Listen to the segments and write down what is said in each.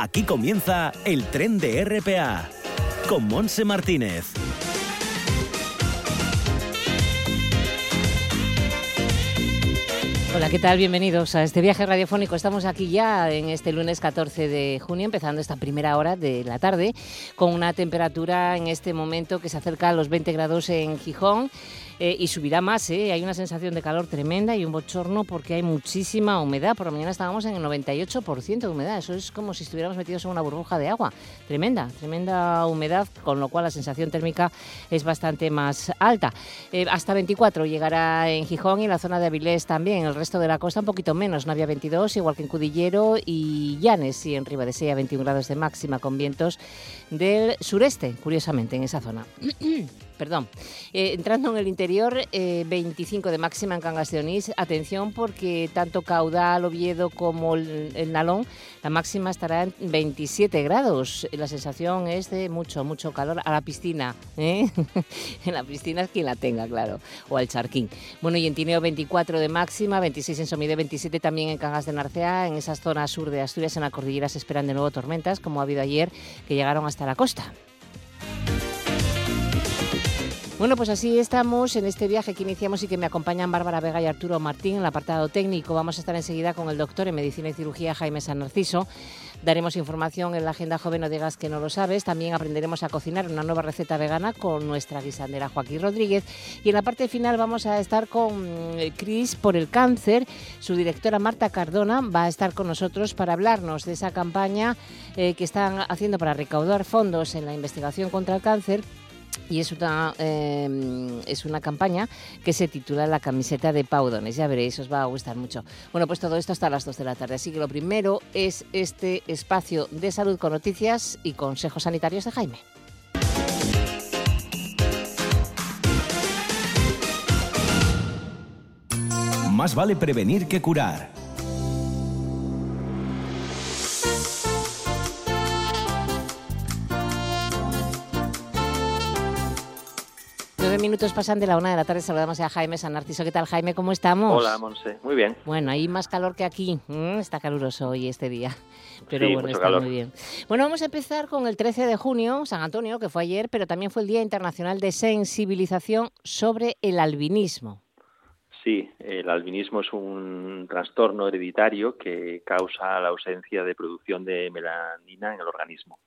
Aquí comienza el tren de RPA con Montse Martínez. Hola, ¿qué tal? Bienvenidos a este viaje radiofónico. Estamos aquí ya en este lunes 14 de junio, empezando esta primera hora de la tarde, con una temperatura en este momento que se acerca a los 20 grados en Gijón. Y subirá más, Hay una sensación de calor tremenda y un bochorno porque hay muchísima humedad. Por la mañana estábamos en el 98% de humedad. Eso es como si estuviéramos metidos en una burbuja de agua. Tremenda, tremenda humedad, con lo cual la sensación térmica es bastante más alta. Hasta 24 llegará en Gijón y en la zona de Avilés también. El resto de la costa un poquito menos. Navia 22, igual que en Cudillero y Llanes. Y en Ribadesella 21 grados de máxima, con vientos del sureste, curiosamente, en esa zona. Perdón. Entrando en el interior, 25 de máxima en Cangas de Onís. Atención, porque tanto Caudal, Oviedo como el Nalón, la máxima estará en 27 grados. La sensación es de mucho, mucho calor a la piscina. En la piscina es quien la tenga, claro, o al charquín. Bueno, y en Tineo 24 de máxima, 26 en Somide, 27 también en Cangas de Narcea. En esas zonas sur de Asturias, en la cordillera, se esperan de nuevo tormentas, como ha habido ayer, que llegaron hasta la costa. Bueno, pues así estamos en este viaje que iniciamos y que me acompañan Bárbara Vega y Arturo Martín en el apartado técnico. Vamos a estar enseguida con el doctor en Medicina y Cirugía, Jaime San Narciso. Daremos información en la agenda joven, no digas que no lo sabes. También aprenderemos a cocinar una nueva receta vegana con nuestra guisandera Joaquín Rodríguez. Y en la parte final vamos a estar con Cris por el cáncer. Su directora Marta Cardona va a estar con nosotros para hablarnos de esa campaña que están haciendo para recaudar fondos en la investigación contra el cáncer. Y es una campaña que se titula La camiseta de Pau Donés. Ya veréis, os va a gustar mucho. Bueno, pues todo esto hasta las 2 de la tarde. Así que lo primero es este espacio de salud con noticias y consejos sanitarios de Jaime. Más vale prevenir que curar. Minutos pasan de la 1 de la tarde. Saludamos a Jaime San Narciso. ¿Qué tal, Jaime? ¿Cómo estamos? Hola, Montse. Muy bien. Bueno, hay más calor que aquí. Está caluroso hoy este día. Pero sí, bueno, está calor. Muy bien. Bueno, vamos a empezar con el 13 de junio, San Antonio, que fue ayer, pero también fue el Día Internacional de Sensibilización sobre el Albinismo. Sí, el albinismo es un trastorno hereditario que causa la ausencia de producción de melanina en el organismo.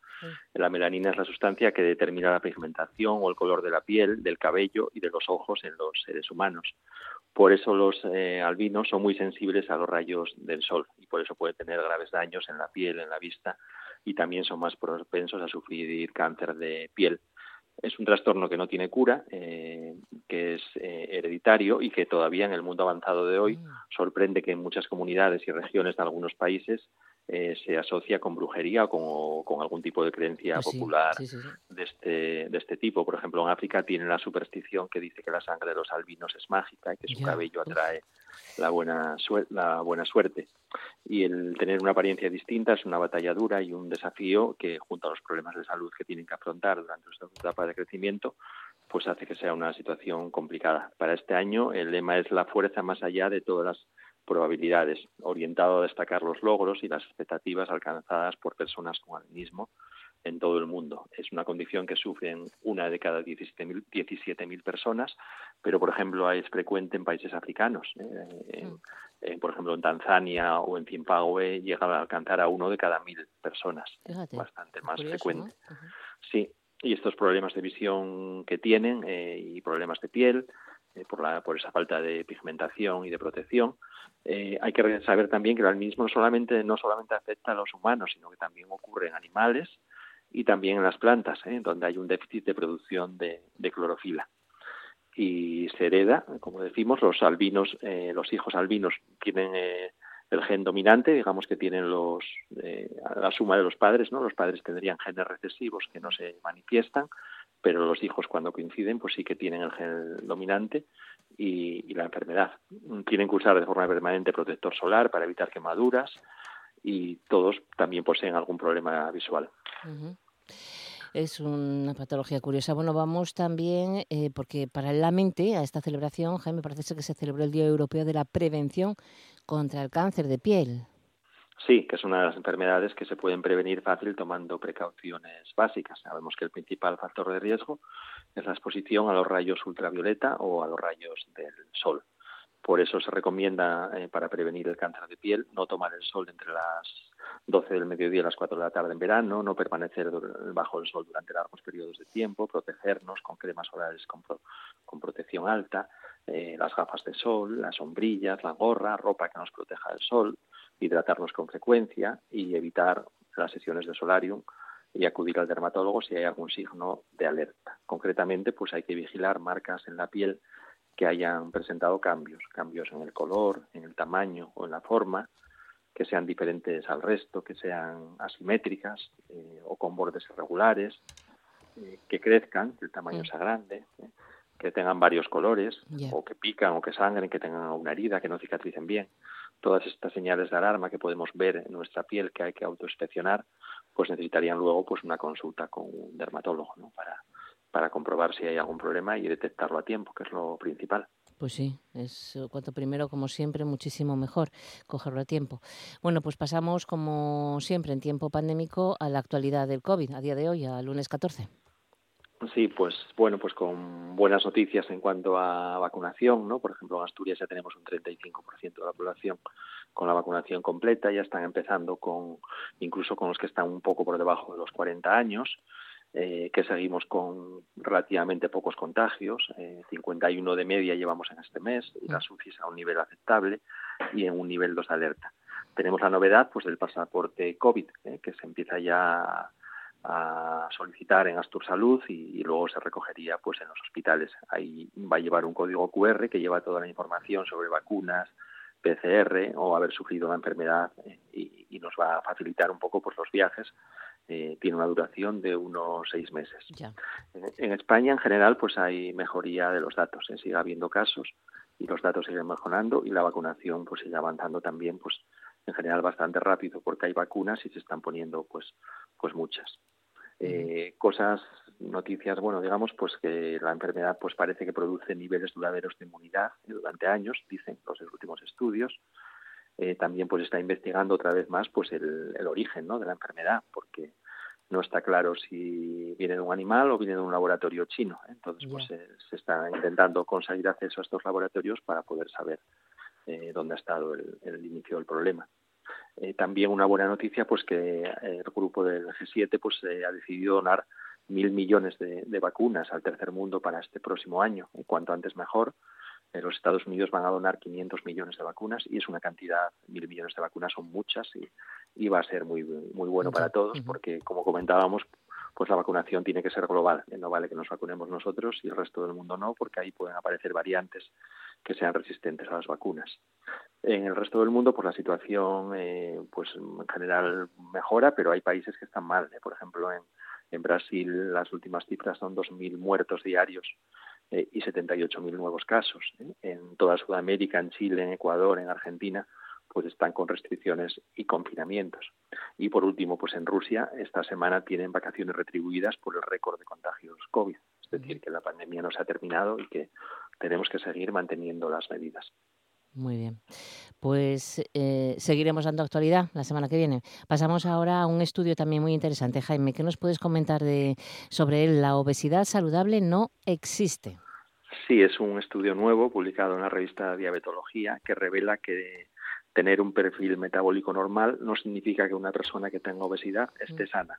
La melanina es la sustancia que determina la pigmentación o el color de la piel, del cabello y de los ojos en los seres humanos. Por eso los albinos son muy sensibles a los rayos del sol y por eso pueden tener graves daños en la piel, en la vista, y también son más propensos a sufrir cáncer de piel. Es un trastorno que no tiene cura, que es hereditario y que todavía en el mundo avanzado de hoy sorprende que en muchas comunidades y regiones de algunos países se asocia con brujería o con algún tipo de creencia popular de este tipo. Por ejemplo, en África tienen la superstición que dice que la sangre de los albinos es mágica y que su cabello atrae la buena suerte. Y el tener una apariencia distinta es una batalla dura y un desafío que, junto a los problemas de salud que tienen que afrontar durante su etapa de crecimiento, pues hace que sea una situación complicada. Para este año el lema es la fuerza más allá de todas las probabilidades, orientado a destacar los logros y las expectativas alcanzadas por personas con albinismo en todo el mundo. Es una condición que sufren una de cada 17.000 personas, pero, por ejemplo, es frecuente en países africanos. Por ejemplo, en Tanzania o en Zimbabue llega a alcanzar a 1 de cada 1.000 personas. Fíjate, bastante más curioso, frecuente. ¿No? Sí, y estos problemas de visión que tienen y problemas de piel por esa falta de pigmentación y de protección. Hay que saber también que el albinismo no solamente afecta a los humanos, sino que también ocurre en animales y también en las plantas, donde hay un déficit de producción de clorofila. Y se hereda, como decimos, los hijos albinos tienen el gen dominante, digamos que tienen la suma de los padres, ¿no? Los padres tendrían genes recesivos que no se manifiestan, pero los hijos, cuando coinciden, pues sí que tienen el gen dominante y la enfermedad. Tienen que usar de forma permanente protector solar para evitar quemaduras y todos también poseen algún problema visual. Uh-huh. Es una patología curiosa. Bueno, vamos también, porque paralelamente a esta celebración, Jaime, parece que se celebró el Día Europeo de la Prevención contra el Cáncer de Piel. Sí, que es una de las enfermedades que se pueden prevenir fácil tomando precauciones básicas. Sabemos que el principal factor de riesgo es la exposición a los rayos ultravioleta o a los rayos del sol. Por eso se recomienda, para prevenir el cáncer de piel, no tomar el sol entre las 12 del mediodía y las 4 de la tarde en verano, no permanecer bajo el sol durante largos periodos de tiempo, protegernos con cremas solares con protección alta, las gafas de sol, las sombrillas, la gorra, ropa que nos proteja del sol, hidratarnos con frecuencia y evitar las sesiones de solarium y acudir al dermatólogo si hay algún signo de alerta. Concretamente, pues hay que vigilar marcas en la piel que hayan presentado cambios en el color, en el tamaño o en la forma, que sean diferentes al resto, que sean asimétricas o con bordes irregulares, que crezcan, que el tamaño sea grande, que tengan varios colores, o que pican, o que sangren, que tengan una herida, que no cicatricen bien. Todas estas señales de alarma que podemos ver en nuestra piel, que hay que autoinspeccionar, pues necesitarían luego pues una consulta con un dermatólogo, ¿no? Para comprobar si hay algún problema y detectarlo a tiempo, que es lo principal. Pues sí, es cuanto primero, como siempre, muchísimo mejor cogerlo a tiempo. Bueno, pues pasamos, como siempre, en tiempo pandémico, a la actualidad del COVID, a día de hoy, a lunes 14. Sí, pues bueno, pues con buenas noticias en cuanto a vacunación, ¿no? Por ejemplo, en Asturias ya tenemos un 35% de la población con la vacunación completa, ya están empezando incluso con los que están un poco por debajo de los 40 años, que seguimos con relativamente pocos contagios, 51 de media llevamos en este mes, y las UCIs a un nivel aceptable y en un nivel 2 de alerta. Tenemos la novedad pues del pasaporte COVID, que se empieza ya a solicitar en Astursalud y luego se recogería pues en los hospitales. Ahí va a llevar un código QR que lleva toda la información sobre vacunas, PCR o haber sufrido la enfermedad, y nos va a facilitar un poco pues los viajes. Tiene una duración de unos 6 meses. Ya. En España, en general, pues hay mejoría de los datos. Sigue habiendo casos y los datos siguen mejorando y la vacunación pues sigue avanzando también, pues en general bastante rápido, porque hay vacunas y se están poniendo pues muchas. Noticias, bueno, digamos, pues que la enfermedad pues parece que produce niveles duraderos de inmunidad durante años, dicen los últimos estudios. También pues está investigando otra vez más pues el origen, ¿no?, de la enfermedad, porque no está claro si viene de un animal o viene de un laboratorio chino. Entonces pues se está intentando conseguir acceso a estos laboratorios para poder saber dónde ha estado el inicio del problema. También una buena noticia pues que el grupo del G7 pues ha decidido donar 1.000 millones de vacunas al tercer mundo para este próximo año, y cuanto antes mejor. Los Estados Unidos van a donar 500 millones de vacunas y es una cantidad, 1.000 millones de vacunas son muchas y va a ser muy, muy bueno para todos, porque como comentábamos, pues la vacunación tiene que ser global. No vale que nos vacunemos nosotros y el resto del mundo no, porque ahí pueden aparecer variantes que sean resistentes a las vacunas. En el resto del mundo, pues la situación pues en general mejora, pero hay países que están mal. Por ejemplo, en Brasil las últimas cifras son 2.000 muertos diarios y 78.000 nuevos casos. En toda Sudamérica, en Chile, en Ecuador, en Argentina, pues están con restricciones y confinamientos. Y por último, pues en Rusia esta semana tienen vacaciones retribuidas por el récord de contagios COVID. Es decir, que la pandemia no se ha terminado y que tenemos que seguir manteniendo las medidas. Muy bien. Pues seguiremos dando actualidad la semana que viene. Pasamos ahora a un estudio también muy interesante. Jaime, ¿qué nos puedes comentar sobre él? La obesidad saludable no existe. Sí, es un estudio nuevo publicado en la revista Diabetología que revela que tener un perfil metabólico normal no significa que una persona que tenga obesidad esté sana,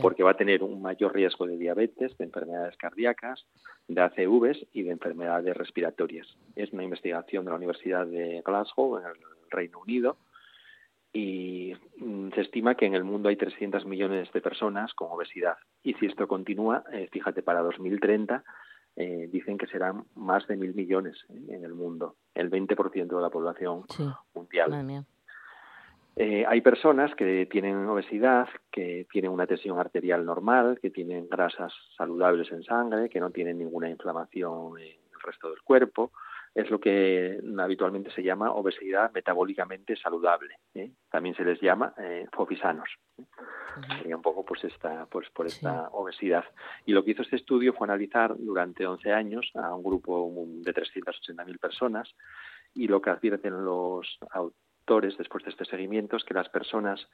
porque va a tener un mayor riesgo de diabetes, de enfermedades cardíacas, de ACVs y de enfermedades respiratorias. Es una investigación de la Universidad de Glasgow, en el Reino Unido, y se estima que en el mundo hay 300 millones de personas con obesidad. Y si esto continúa, fíjate, para 2030... dicen que serán más de 1.000 millones en el mundo, el 20% de la población mundial. Hay personas que tienen obesidad, que tienen una tensión arterial normal, que tienen grasas saludables en sangre, que no tienen ninguna inflamación en el resto del cuerpo. Es lo que habitualmente se llama obesidad metabólicamente saludable. También se les llama fofisanos. Sería un poco pues esta obesidad. Y lo que hizo este estudio fue analizar durante 11 años a un grupo de 380.000 personas, y lo que advierten los factores después de este seguimiento es que las personas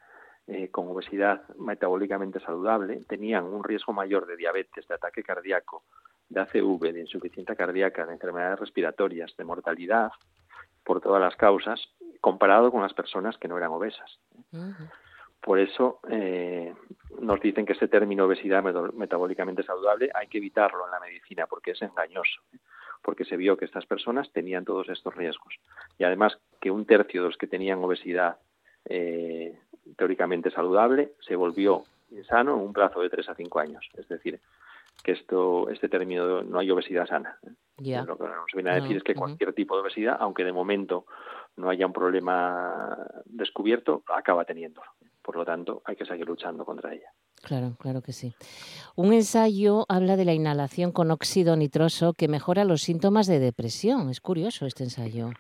con obesidad metabólicamente saludable tenían un riesgo mayor de diabetes, de ataque cardíaco, de ACV, de insuficiencia cardíaca, de enfermedades respiratorias, de mortalidad por todas las causas, comparado con las personas que no eran obesas. Por eso nos dicen que este término obesidad metabólicamente saludable hay que evitarlo en la medicina porque es engañoso, porque se vio que estas personas tenían todos estos riesgos. Y además que un tercio de los que tenían obesidad teóricamente saludable se volvió insano en un plazo de 3 a 5 años. Es decir, que este término no hay obesidad sana. Yeah. Lo que nos viene a decir es que cualquier tipo de obesidad, aunque de momento no haya un problema descubierto, acaba teniéndolo. Por lo tanto, hay que seguir luchando contra ella. Claro, claro que sí. Un ensayo habla de la inhalación con óxido nitroso que mejora los síntomas de depresión. Es curioso este ensayo.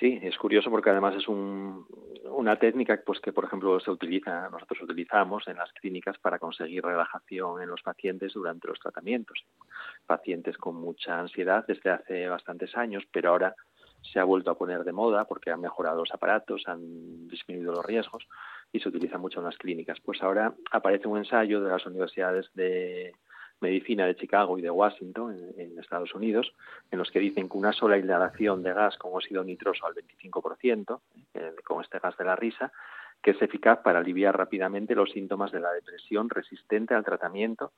Sí, es curioso porque además es una técnica pues que, por ejemplo, nosotros utilizamos en las clínicas para conseguir relajación en los pacientes durante los tratamientos. Pacientes con mucha ansiedad desde hace bastantes años, pero ahora se ha vuelto a poner de moda porque han mejorado los aparatos, han disminuido los riesgos y se utiliza mucho en las clínicas. Pues ahora aparece un ensayo de las universidades de medicina de Chicago y de Washington en Estados Unidos, en los que dicen que una sola inhalación de gas con óxido nitroso al 25%, con este gas de la risa, que es eficaz para aliviar rápidamente los síntomas de la depresión resistente al tratamiento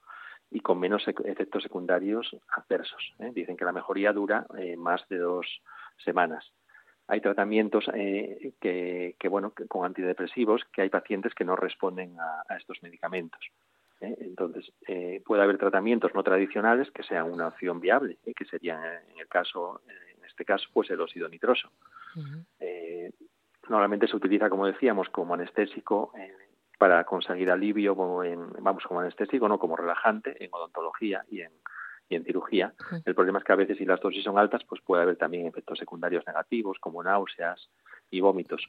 y con menos efectos secundarios adversos. Dicen que la mejoría dura más de 2 semanas. Hay tratamientos que con antidepresivos, que hay pacientes que no responden a estos medicamentos. Entonces, puede haber tratamientos no tradicionales que sean una opción viable, que serían, en este caso, pues el óxido nitroso. Uh-huh. Normalmente se utiliza, como decíamos, como anestésico para conseguir alivio, como anestésico, no como relajante, en odontología y en cirugía. Uh-huh. El problema es que a veces, si las dosis son altas, pues puede haber también efectos secundarios negativos, como náuseas y vómitos.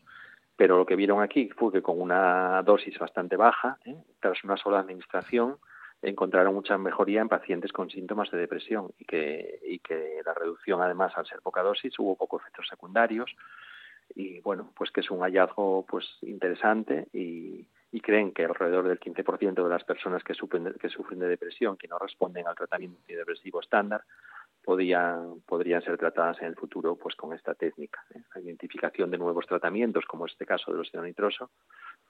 Pero lo que vieron aquí fue que con una dosis bastante baja, tras una sola administración, encontraron mucha mejoría en pacientes con síntomas de depresión y que la reducción, además, al ser poca dosis, hubo pocos efectos secundarios. Y bueno, pues que es un hallazgo pues interesante y creen que alrededor del 15% de las personas que sufren de depresión, que no responden al tratamiento antidepresivo estándar, podrían ser tratadas en el futuro pues con esta técnica. La identificación de nuevos tratamientos, como este caso del óxido nitroso,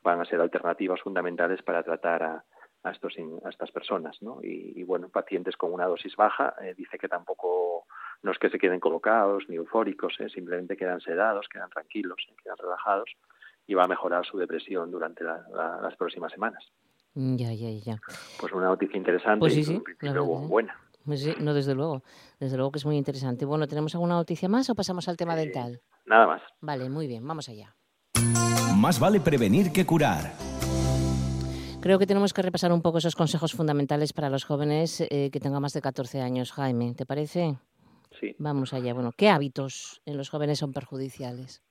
van a ser alternativas fundamentales para tratar a estas personas, ¿no? Y bueno, pacientes con una dosis baja, dice que tampoco, no es que se queden colocados ni eufóricos, simplemente quedan sedados, quedan tranquilos, quedan relajados y va a mejorar su depresión durante las próximas semanas. Ya. Pues una noticia interesante, pues sí, y luego buena. Sí, no, desde luego que es muy interesante. Bueno, ¿tenemos alguna noticia más o pasamos al tema dental? Nada más. Vale, muy bien, vamos allá. Más vale prevenir que curar. Creo que tenemos que repasar un poco esos consejos fundamentales para los jóvenes que tengan más de 14 años, Jaime, ¿te parece? Sí. Vamos allá. Bueno, ¿qué hábitos en los jóvenes son perjudiciales?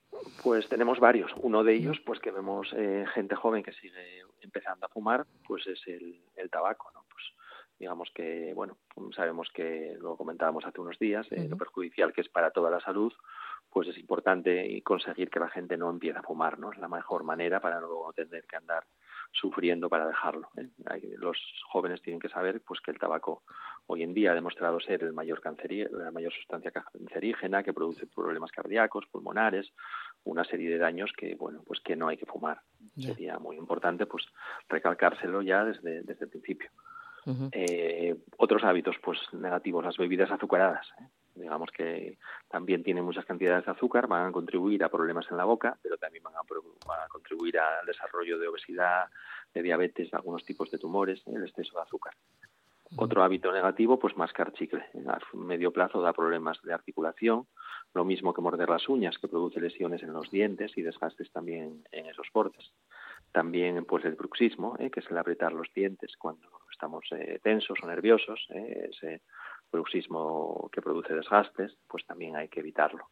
Pues tenemos varios. Uno de ellos, pues que vemos gente joven que sigue empezando a fumar, pues es el tabaco, ¿no? Pues digamos que, bueno, sabemos que lo comentábamos hace unos días, lo perjudicial que es para toda la salud, pues es importante conseguir que la gente no empiece a fumar, ¿no? Es la mejor manera para no tener que andar sufriendo para dejarlo, ¿eh? Los jóvenes tienen que saber pues que el tabaco hoy en día ha demostrado ser la mayor sustancia cancerígena, que produce problemas cardíacos, pulmonares, una serie de daños que bueno, pues que no hay que fumar. Yeah. Sería muy importante pues recalcárselo ya desde el principio. Uh-huh. Otros hábitos pues negativos, las bebidas azucaradas, ¿eh? Digamos que también tienen muchas cantidades de azúcar, van a contribuir a problemas en la boca, pero también van a contribuir al desarrollo de obesidad, de diabetes, de algunos tipos de tumores, ¿eh? El exceso de azúcar. Uh-huh. Otro hábito negativo, pues mascar chicle. A medio plazo da problemas de articulación, lo mismo que morder las uñas, que produce lesiones en los dientes y desgastes también en esos bordes. También pues el bruxismo, que es el apretar los dientes cuando estamos tensos o nerviosos, ese bruxismo que produce desgastes, pues también hay que evitarlo.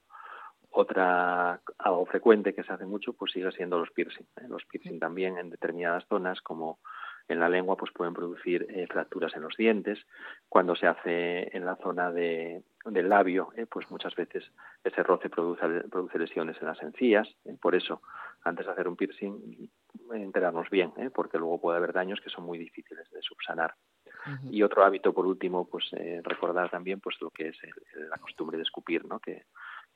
Algo frecuente que se hace mucho pues sigue siendo los piercing. Los piercing también en determinadas zonas como en la lengua, pues pueden producir fracturas en los dientes. Cuando se hace en la zona del labio, pues muchas veces ese roce produce lesiones en las encías. Por eso, antes de hacer un piercing, enterarnos bien, porque luego puede haber daños que son muy difíciles de subsanar. Uh-huh. Y otro hábito, por último, pues recordar también pues lo que es la costumbre de escupir, ¿no? Que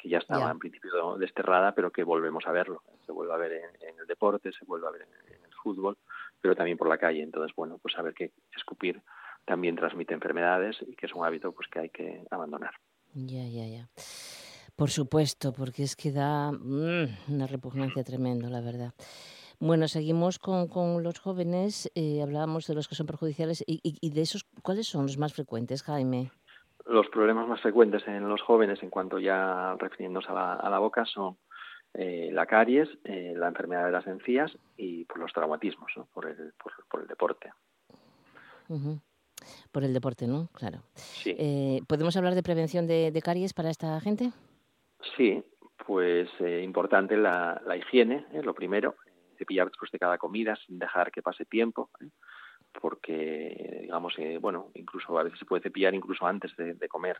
ya estaba en principio desterrada, pero que volvemos a verlo. Se vuelve a ver en el deporte, se vuelve a ver en el fútbol, pero también por la calle. Entonces, bueno, pues saber que escupir también transmite enfermedades y que es un hábito pues que hay que abandonar. Ya. Por supuesto, porque es que da una repugnancia tremenda, la verdad. Bueno, seguimos con los jóvenes. Hablábamos de los que son perjudiciales y de esos, ¿cuáles son los más frecuentes, Jaime? Los problemas más frecuentes en los jóvenes, en cuanto ya refiriéndonos a la boca, son la caries, la enfermedad de las encías y por los traumatismos, ¿no? por el deporte. Uh-huh. Por el deporte, ¿no? Claro. Sí. ¿Podemos hablar de prevención de caries para esta gente? Sí, pues importante la higiene, lo primero. Cepillar después de cada comida sin dejar que pase tiempo, porque digamos incluso a veces se puede cepillar incluso antes de comer,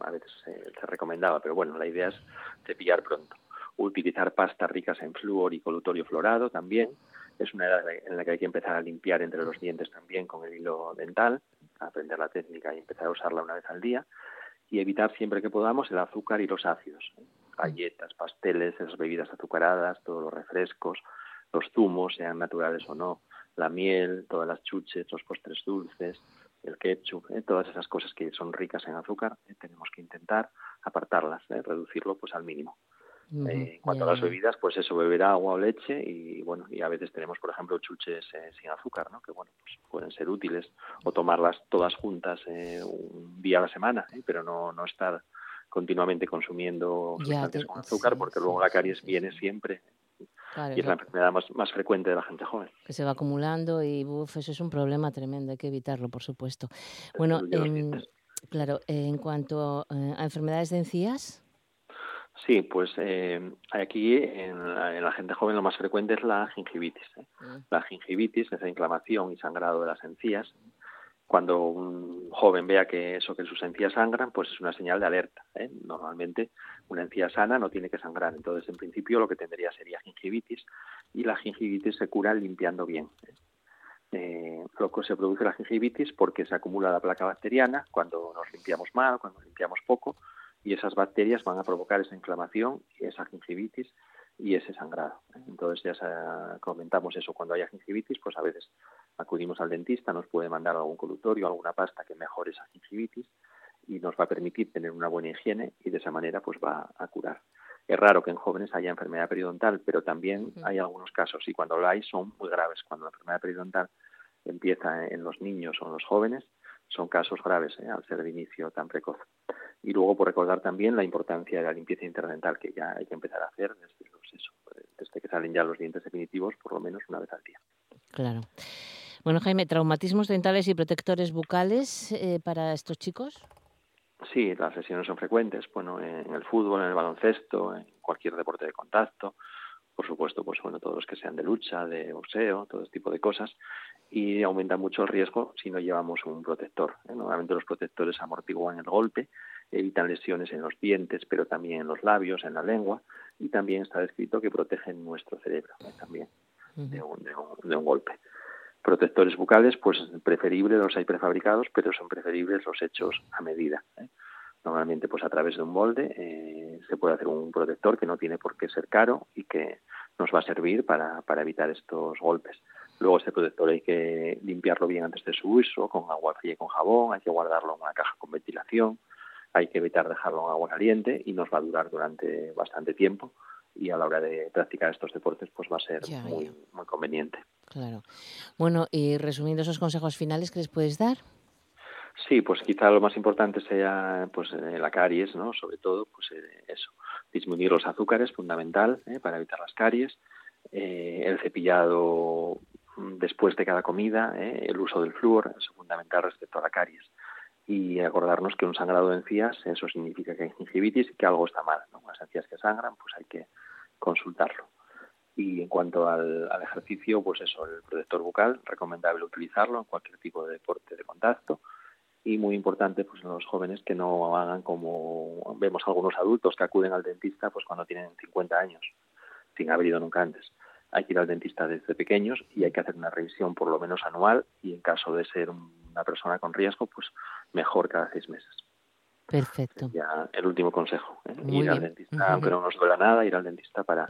a veces se recomendaba, pero bueno, la idea es cepillar pronto. Utilizar pastas ricas en flúor y colutorio florado también, es una edad en la que hay que empezar a limpiar entre los dientes también con el hilo dental, aprender la técnica y empezar a usarla una vez al día, y evitar siempre que podamos el azúcar y los ácidos, galletas, pasteles, esas bebidas azucaradas, todos los refrescos, los zumos, sean naturales o no, la miel, todas las chuches, los postres dulces, el ketchup, todas esas cosas que son ricas en azúcar, tenemos que intentar apartarlas, reducirlo pues al mínimo. En cuanto a las bebidas, pues eso, beber agua o leche y a veces tenemos, por ejemplo, chuches sin azúcar, ¿no? Que pues pueden ser útiles, o tomarlas todas juntas un día a la semana, pero no estar continuamente consumiendo sustancias con azúcar, porque luego la caries viene siempre. Claro, y es la enfermedad más frecuente de la gente joven. Que se va acumulando y eso es un problema tremendo, hay que evitarlo, por supuesto. Bueno, en cuanto a enfermedades de encías. Sí, pues aquí en la gente joven lo más frecuente es la gingivitis. La gingivitis, esa inflamación y sangrado de las encías. Cuando un joven vea que sus encías sangran, pues es una señal de alerta, Normalmente una encía sana no tiene que sangrar. Entonces, en principio, lo que tendría sería gingivitis, y la gingivitis se cura limpiando bien. Lo que se produce la gingivitis porque se acumula la placa bacteriana cuando nos limpiamos mal, cuando limpiamos poco, y esas bacterias van a provocar esa inflamación, esa gingivitis y ese sangrado. Entonces ya comentamos eso, cuando haya gingivitis, pues a veces acudimos al dentista, nos puede mandar algún colutorio, alguna pasta que mejore esa gingivitis y nos va a permitir tener una buena higiene, y de esa manera pues va a curar. Es raro que en jóvenes haya enfermedad periodontal, pero también hay algunos casos, y cuando la hay son muy graves. Cuando la enfermedad periodontal empieza en los niños o en los jóvenes, son casos graves, al ser de inicio tan precoz. Y luego, por recordar también la importancia de la limpieza interdental, que ya hay que empezar a hacer desde que salen ya los dientes definitivos, por lo menos una vez al día. Claro. Bueno, Jaime, ¿traumatismos dentales y protectores bucales para estos chicos? Sí, las lesiones son frecuentes. Bueno, en el fútbol, en el baloncesto, en cualquier deporte de contacto. Por supuesto, todos los que sean de lucha, de boxeo, todo ese tipo de cosas. Y aumenta mucho el riesgo si no llevamos un protector. Normalmente los protectores amortiguan el golpe, evitan lesiones en los dientes, pero también en los labios, en la lengua. Y también está descrito que protegen nuestro cerebro también de un golpe. Protectores bucales, pues preferible, los hay prefabricados, pero son preferibles los hechos a medida. Normalmente, pues a través de un molde se puede hacer un protector que no tiene por qué ser caro y que nos va a servir para evitar estos golpes. Luego, este protector hay que limpiarlo bien antes de su uso, con agua fría y con jabón. Hay que guardarlo en una caja con ventilación. Hay que evitar dejarlo en agua caliente y nos va a durar durante bastante tiempo. Y a la hora de practicar estos deportes, pues va a ser muy conveniente. Claro. Bueno, y resumiendo esos consejos finales que les puedes dar. Sí, pues quizá lo más importante sea la caries, ¿no? Sobre todo, eso. Disminuir los azúcares, fundamental, para evitar las caries. El cepillado después de cada comida, el uso del flúor, es fundamental respecto a la caries. Y acordarnos que un sangrado de encías, eso significa que hay gingivitis y que algo está mal, ¿no? Las encías que sangran, pues hay que consultarlo. Y en cuanto al ejercicio, pues eso, el protector bucal, recomendable utilizarlo en cualquier tipo de deporte de contacto. Y muy importante, pues en los jóvenes que no hagan como vemos algunos adultos que acuden al dentista pues cuando tienen 50 años, sin haber ido nunca antes. Hay que ir al dentista desde pequeños y hay que hacer una revisión por lo menos anual y en caso de ser una persona con riesgo, pues mejor cada 6 meses. Perfecto. Ya el último consejo, ¿eh? Ir al dentista, aunque no nos duela nada, ir al dentista para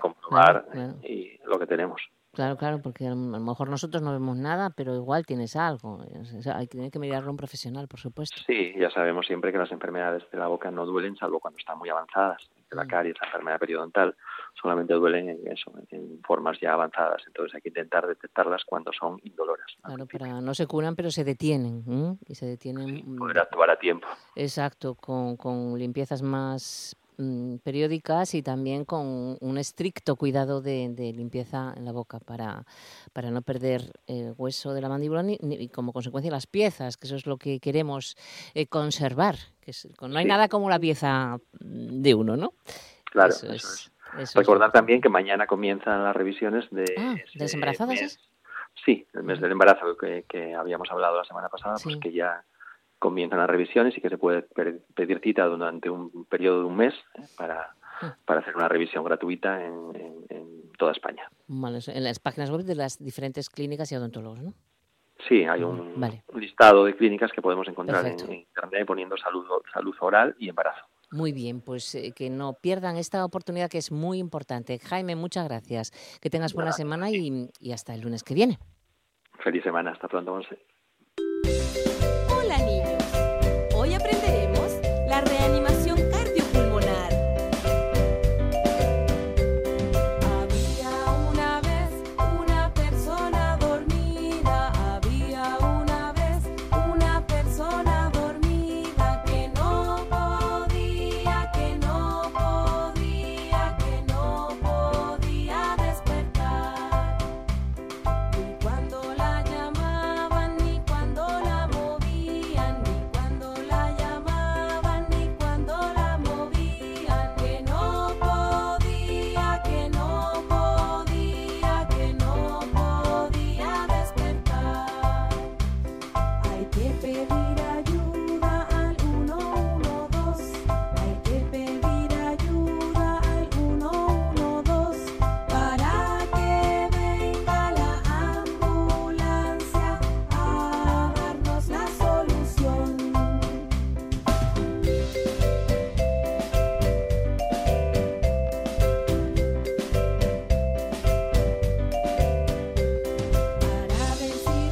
comprobar y lo que tenemos. Claro, claro, porque a lo mejor nosotros no vemos nada, pero igual tienes algo. O sea, hay que mirarlo a un profesional, por supuesto. Sí, ya sabemos siempre que las enfermedades de la boca no duelen, salvo cuando están muy avanzadas. La caries, la enfermedad periodontal, solamente duelen en formas ya avanzadas. Entonces hay que intentar detectarlas cuando son indoloras. Claro, para no se curan, pero se detienen. ¿Eh? Y se detienen. Sí, poder actuar a tiempo. Exacto, con limpiezas más periódicas y también con un estricto cuidado de limpieza en la boca para no perder el hueso de la mandíbula y como consecuencia las piezas, que eso es lo que queremos conservar. Que es, no hay nada como la pieza de uno, ¿no? Claro, eso es. Recordar también que mañana comienzan las revisiones de las embarazadas. Sí, el mes del embarazo que habíamos hablado la semana pasada, pues que ya comienzan las revisiones y que se puede pedir cita durante un periodo de un mes para hacer una revisión gratuita en toda España. Vale, en las páginas web de las diferentes clínicas y odontólogos, ¿no? Sí, hay un listado de clínicas que podemos encontrar en internet poniendo salud oral y embarazo. Muy bien, pues que no pierdan esta oportunidad que es muy importante. Jaime, muchas gracias. Que tengas buena semana y hasta el lunes que viene. Feliz semana. Hasta pronto, Montse. Hola, niños. Hoy aprenderemos la reanimación cardiopulmonar. Había una vez una persona dormida, que no podía despertar. Y cuando la llamaban ni cuando la movían, que no podía despertar. Hay que pedir ayuda al 112, para que venga la ambulancia a darnos la solución. Para ver si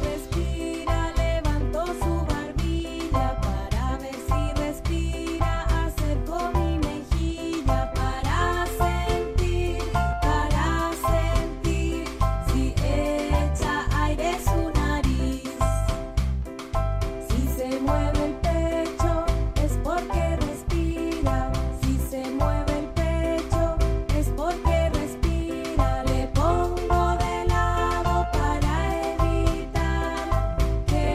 respira, levantó su barbilla. Para ver si respira, acercó mi mejilla. Para sentir si echa aire su nariz. Si se mueve el pecho es porque respira, le pongo de lado para evitar que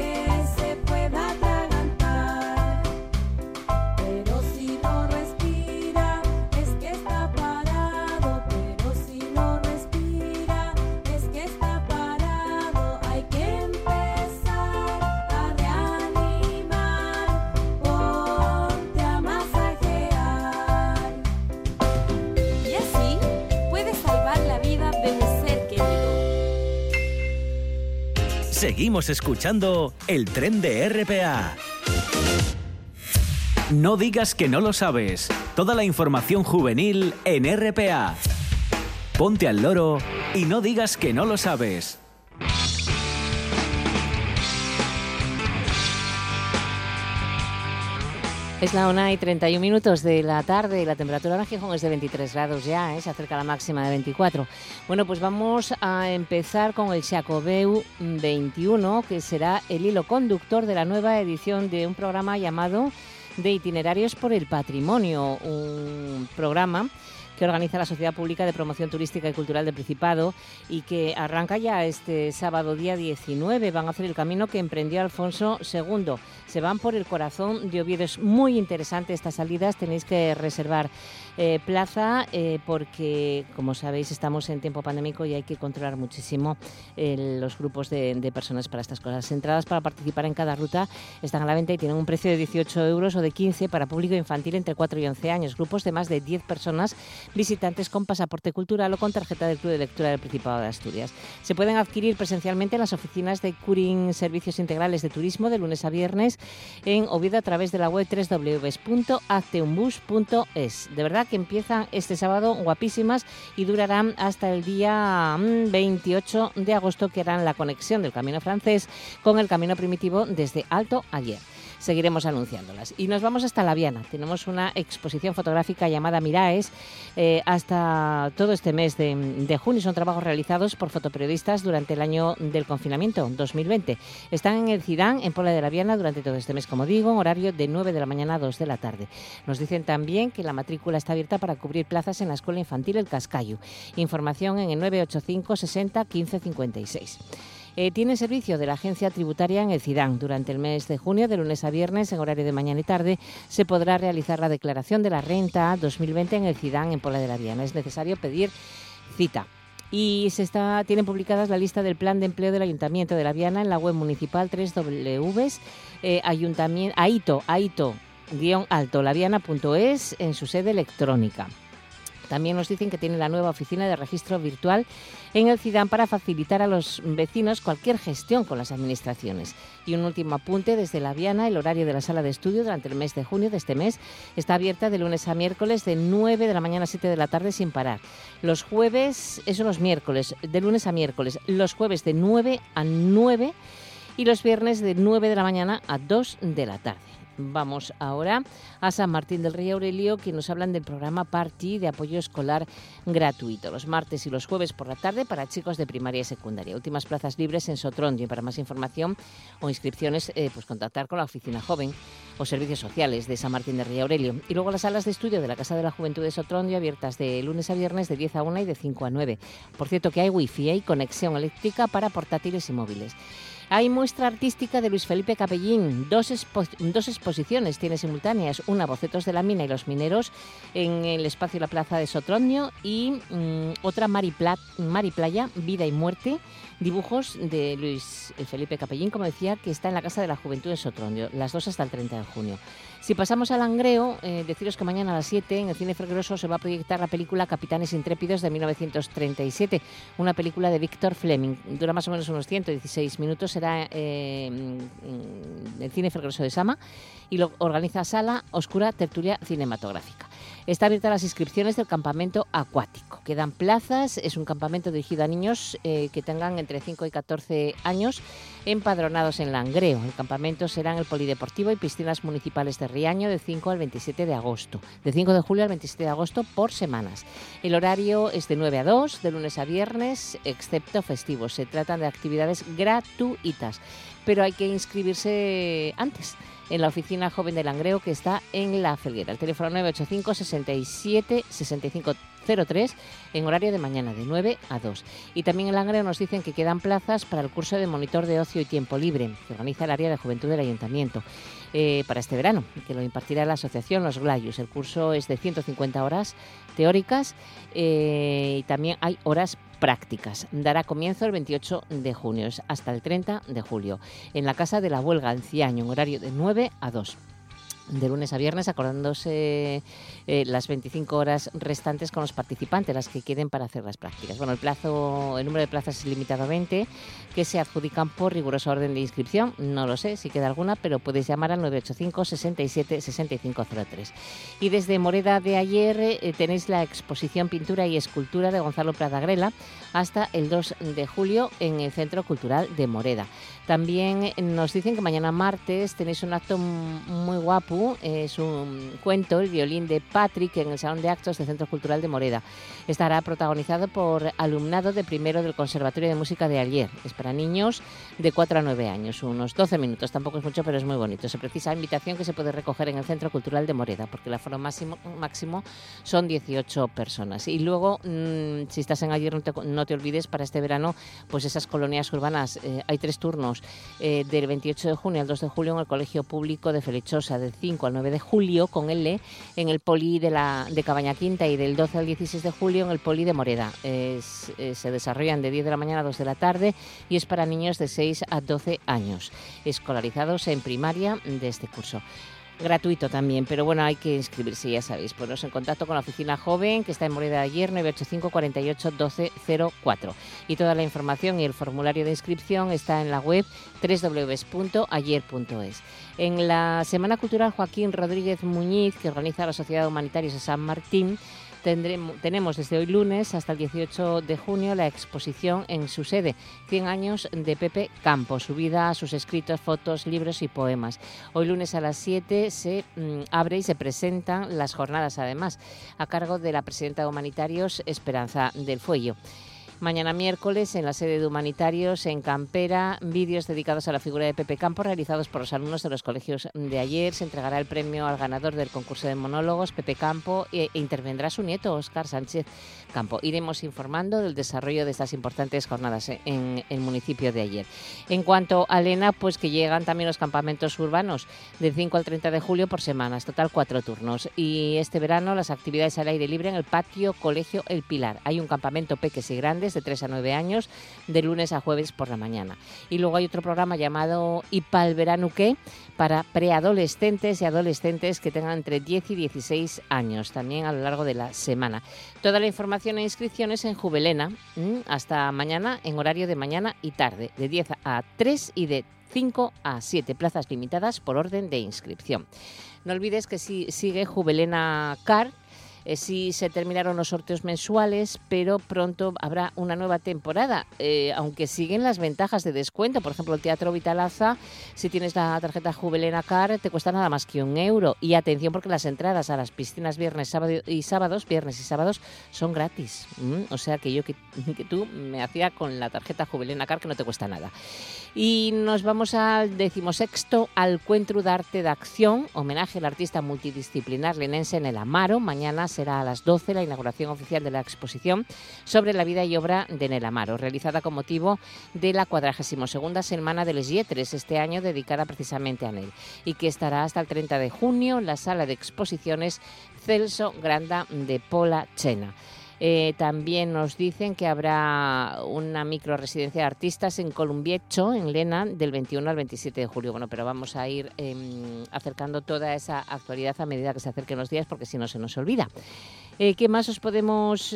se pueda atragantar. Pero si no respira es que está parado, hay que empezar a reanimar, ponte a masajear. Y así puedes salvar la vida de un ser querido. Seguimos escuchando el tren de RPA. No digas que no lo sabes. Toda la información juvenil en RPA. Ponte al loro y no digas que no lo sabes. Es la 1:31 de la tarde y la temperatura en Gijón es de 23 grados ya, se acerca la máxima de 24. Bueno, pues vamos a empezar con el Xacobeu 21, que será el hilo conductor de la nueva edición de un programa llamado de Itinerarios por el Patrimonio, un programa que organiza la Sociedad Pública de Promoción Turística y Cultural del Principado y que arranca ya este sábado día 19. Van a hacer el camino que emprendió Alfonso II. Se van por el corazón de Oviedo. Es muy interesante estas salidas, tenéis que reservar plaza, porque, como sabéis, estamos en tiempo pandémico y hay que controlar muchísimo los grupos de personas para estas cosas. Las entradas para participar en cada ruta están a la venta y tienen un precio de 18 euros o de 15 para público infantil entre 4 y 11 años, grupos de más de 10 personas, visitantes con pasaporte cultural o con tarjeta del Club de Lectura del Principado de Asturias. Se pueden adquirir presencialmente en las oficinas de Curing Servicios Integrales de Turismo de lunes a viernes en Oviedo a través de la web www.hazteunbus.es. De verdad que empiezan este sábado guapísimas y durarán hasta el día 28 de agosto, que harán la conexión del Camino Francés con el Camino Primitivo desde Alto Ayer. Seguiremos anunciándolas. Y nos vamos hasta La Viana. Tenemos una exposición fotográfica llamada Miraes hasta todo este mes de junio. Son trabajos realizados por fotoperiodistas durante el año del confinamiento, 2020. Están en el Cidán, en Pola de La Viana, durante todo este mes, como digo, en horario de 9 de la mañana a 2 de la tarde. Nos dicen también que la matrícula está abierta para cubrir plazas en la Escuela Infantil El Cascayu. Información en el 985 60 15 56. Tiene servicio de la Agencia Tributaria en el Cidán. Durante el mes de junio, de lunes a viernes, en horario de mañana y tarde, se podrá realizar la declaración de la renta 2020 en el Cidán, en Pola de la Viana. Es necesario pedir cita. Y tienen publicadas la lista del plan de empleo del Ayuntamiento de La Viana en la web municipal www.aito-laviana.es en su sede electrónica. También nos dicen que tiene la nueva oficina de registro virtual en el Cidán para facilitar a los vecinos cualquier gestión con las administraciones. Y un último apunte desde La Viana: el horario de la sala de estudio durante el mes de junio de este mes está abierta de lunes a miércoles de 9 de la mañana a 7 de la tarde sin parar. Los jueves, eso los miércoles, de lunes a miércoles, los jueves de 9 a 9 y los viernes de 9 de la mañana a 2 de la tarde. Vamos ahora a San Martín del Rey Aurelio, que nos hablan del programa Party de apoyo escolar gratuito los martes y los jueves por la tarde para chicos de primaria y secundaria. Últimas plazas libres en Sotrondio. Para más información o inscripciones, pues contactar con la Oficina Joven o Servicios Sociales de San Martín del Rey Aurelio. Y luego las salas de estudio de la Casa de la Juventud de Sotrondio, abiertas de lunes a viernes de 10 a 1 y de 5 a 9. Por cierto, que hay wifi y conexión eléctrica para portátiles y móviles. Hay muestra artística de Luis Felipe Capellín, dos exposiciones tiene simultáneas, una Bocetos de la Mina y los Mineros en el espacio La Plaza de Sotrondio y otra Mariplaya, Vida y Muerte, dibujos de Luis Felipe Capellín, como decía, que está en la Casa de la Juventud de Sotrondio, las dos hasta el 30 de junio. Si pasamos al Langreo, deciros que mañana a las 7 en el Cine Fergroso se va a proyectar la película Capitanes Intrépidos de 1937, una película de Víctor Fleming, dura más o menos unos 116 minutos, será el Cine Fergroso de Sama y lo organiza Sala Oscura Tertulia Cinematográfica. Está abierta las inscripciones del campamento acuático. Quedan plazas, es un campamento dirigido a niños que tengan entre 5 y 14 años empadronados en Langreo. El campamento será en el Polideportivo y Piscinas Municipales de Riaño de 5 de julio al 27 de agosto por semanas. El horario es de 9 a 2, de lunes a viernes, excepto festivos. Se tratan de actividades gratuitas, pero hay que inscribirse antes en la Oficina Joven de Langreo, que está en La Felguera. El teléfono 985 67 65 03 en horario de mañana de 9 a 2. Y también en Langreo nos dicen que quedan plazas para el curso de monitor de ocio y tiempo libre que organiza el área de juventud del Ayuntamiento para este verano, que lo impartirá la asociación Los Glayus. El curso es de 150 horas teóricas y también hay horas prácticas. Dará comienzo el 28 de junio hasta el 30 de julio en la Casa de la Huelga en Ciaño, en horario de 9 a 2. De lunes a viernes, acordándose las 25 horas restantes con los participantes, las que queden para hacer las prácticas. Bueno, el número de plazas es limitado a 20, que se adjudican por riguroso orden de inscripción. No lo sé si queda alguna, pero podéis llamar al 985 67 6503. Y desde Moreda de Ayer tenéis la exposición Pintura y Escultura de Gonzalo Pradagrela hasta el 2 de julio en el Centro Cultural de Moreda. También nos dicen que mañana martes tenéis un acto muy guapo, es un cuento, El violín de Patrick, en el Salón de Actos del Centro Cultural de Moreda. Estará protagonizado por alumnado de primero del Conservatorio de Música de Ayer. Es para niños de 4 a 9 años, unos 12 minutos, tampoco es mucho, pero es muy bonito. Se precisa invitación, que se puede recoger en el Centro Cultural de Moreda, porque el aforo máximo son 18 personas. Y luego, si estás en Ayer, no te olvides, para este verano, pues esas colonias urbanas, hay 3 turnos, del 28 de junio al 2 de julio en el Colegio Público de Felechosa, de 5 al 9 de julio con L en el poli de Cabaña Quinta y del 12 al 16 de julio en el poli de Moreda. Se desarrollan de 10 de la mañana a 2 de la tarde y es para niños de 6 a 12 años, escolarizados en primaria de este curso. Gratuito también, pero bueno, hay que inscribirse, ya sabéis. Poneros en contacto con la oficina joven que está en Moreda de Ayer, 985 48 12 04, y toda la información y el formulario de inscripción está en la web www.ayer.es. En la Semana Cultural Joaquín Rodríguez Muñiz, que organiza la Sociedad Humanitarios de San Martín, tenemos desde hoy lunes hasta el 18 de junio la exposición en su sede, 100 años de Pepe Campos, su vida, sus escritos, fotos, libros y poemas. Hoy lunes a las 7 se abre y se presentan las jornadas, además, a cargo de la presidenta de Humanitarios, Esperanza del Fuello. Mañana miércoles, en la sede de Humanitarios, en Campera, vídeos dedicados a la figura de Pepe Campos realizados por los alumnos de los colegios de Ayer. Se entregará el premio al ganador del concurso de monólogos, Pepe Campo, e intervendrá su nieto, Óscar Sánchez Campo. Iremos informando del desarrollo de estas importantes jornadas en el municipio de Ayer. En cuanto a Lena, pues que llegan también los campamentos urbanos del 5 al 30 de julio por semanas, total 4 turnos. Y este verano las actividades al aire libre en el patio Colegio El Pilar. Hay un campamento peques y grandes de 3 a 9 años, de lunes a jueves por la mañana. Y luego hay otro programa llamado Y pa'l verano qué, para preadolescentes y adolescentes que tengan entre 10 y 16 años, también a lo largo de la semana. Toda la información e inscripciones en Juvelena, hasta mañana, en horario de mañana y tarde, de 10 a 3 y de 5 a 7, plazas limitadas por orden de inscripción. No olvides que si sigue Juvelena Car, sí se terminaron los sorteos mensuales, pero pronto habrá una nueva temporada, aunque siguen las ventajas de descuento. Por ejemplo, el Teatro Vitalaza, si tienes la tarjeta Juvelena Car, te cuesta nada más que €1. Y atención, porque las entradas a las piscinas viernes y sábados son gratis. O sea que yo que tú me hacía con la tarjeta Juvelena Car, que no te cuesta nada. Y nos vamos al 16º Alcuentro de Arte de Acción, homenaje al artista multidisciplinar lenense en el Amaro. Mañana será a las 12 la inauguración oficial de la exposición sobre la vida y obra de Nel Amaro, realizada con motivo de la 42ª Semana de les Lletres, este año dedicada precisamente a Nel, y que estará hasta el 30 de junio en la sala de exposiciones Celso Granda de Pola Chena. También nos dicen que habrá una microresidencia de artistas en Columbiecho, en Lena, del 21 al 27 de julio. Bueno, pero vamos a ir acercando toda esa actualidad a medida que se acerquen los días, porque si no se nos olvida. ¿Qué más os podemos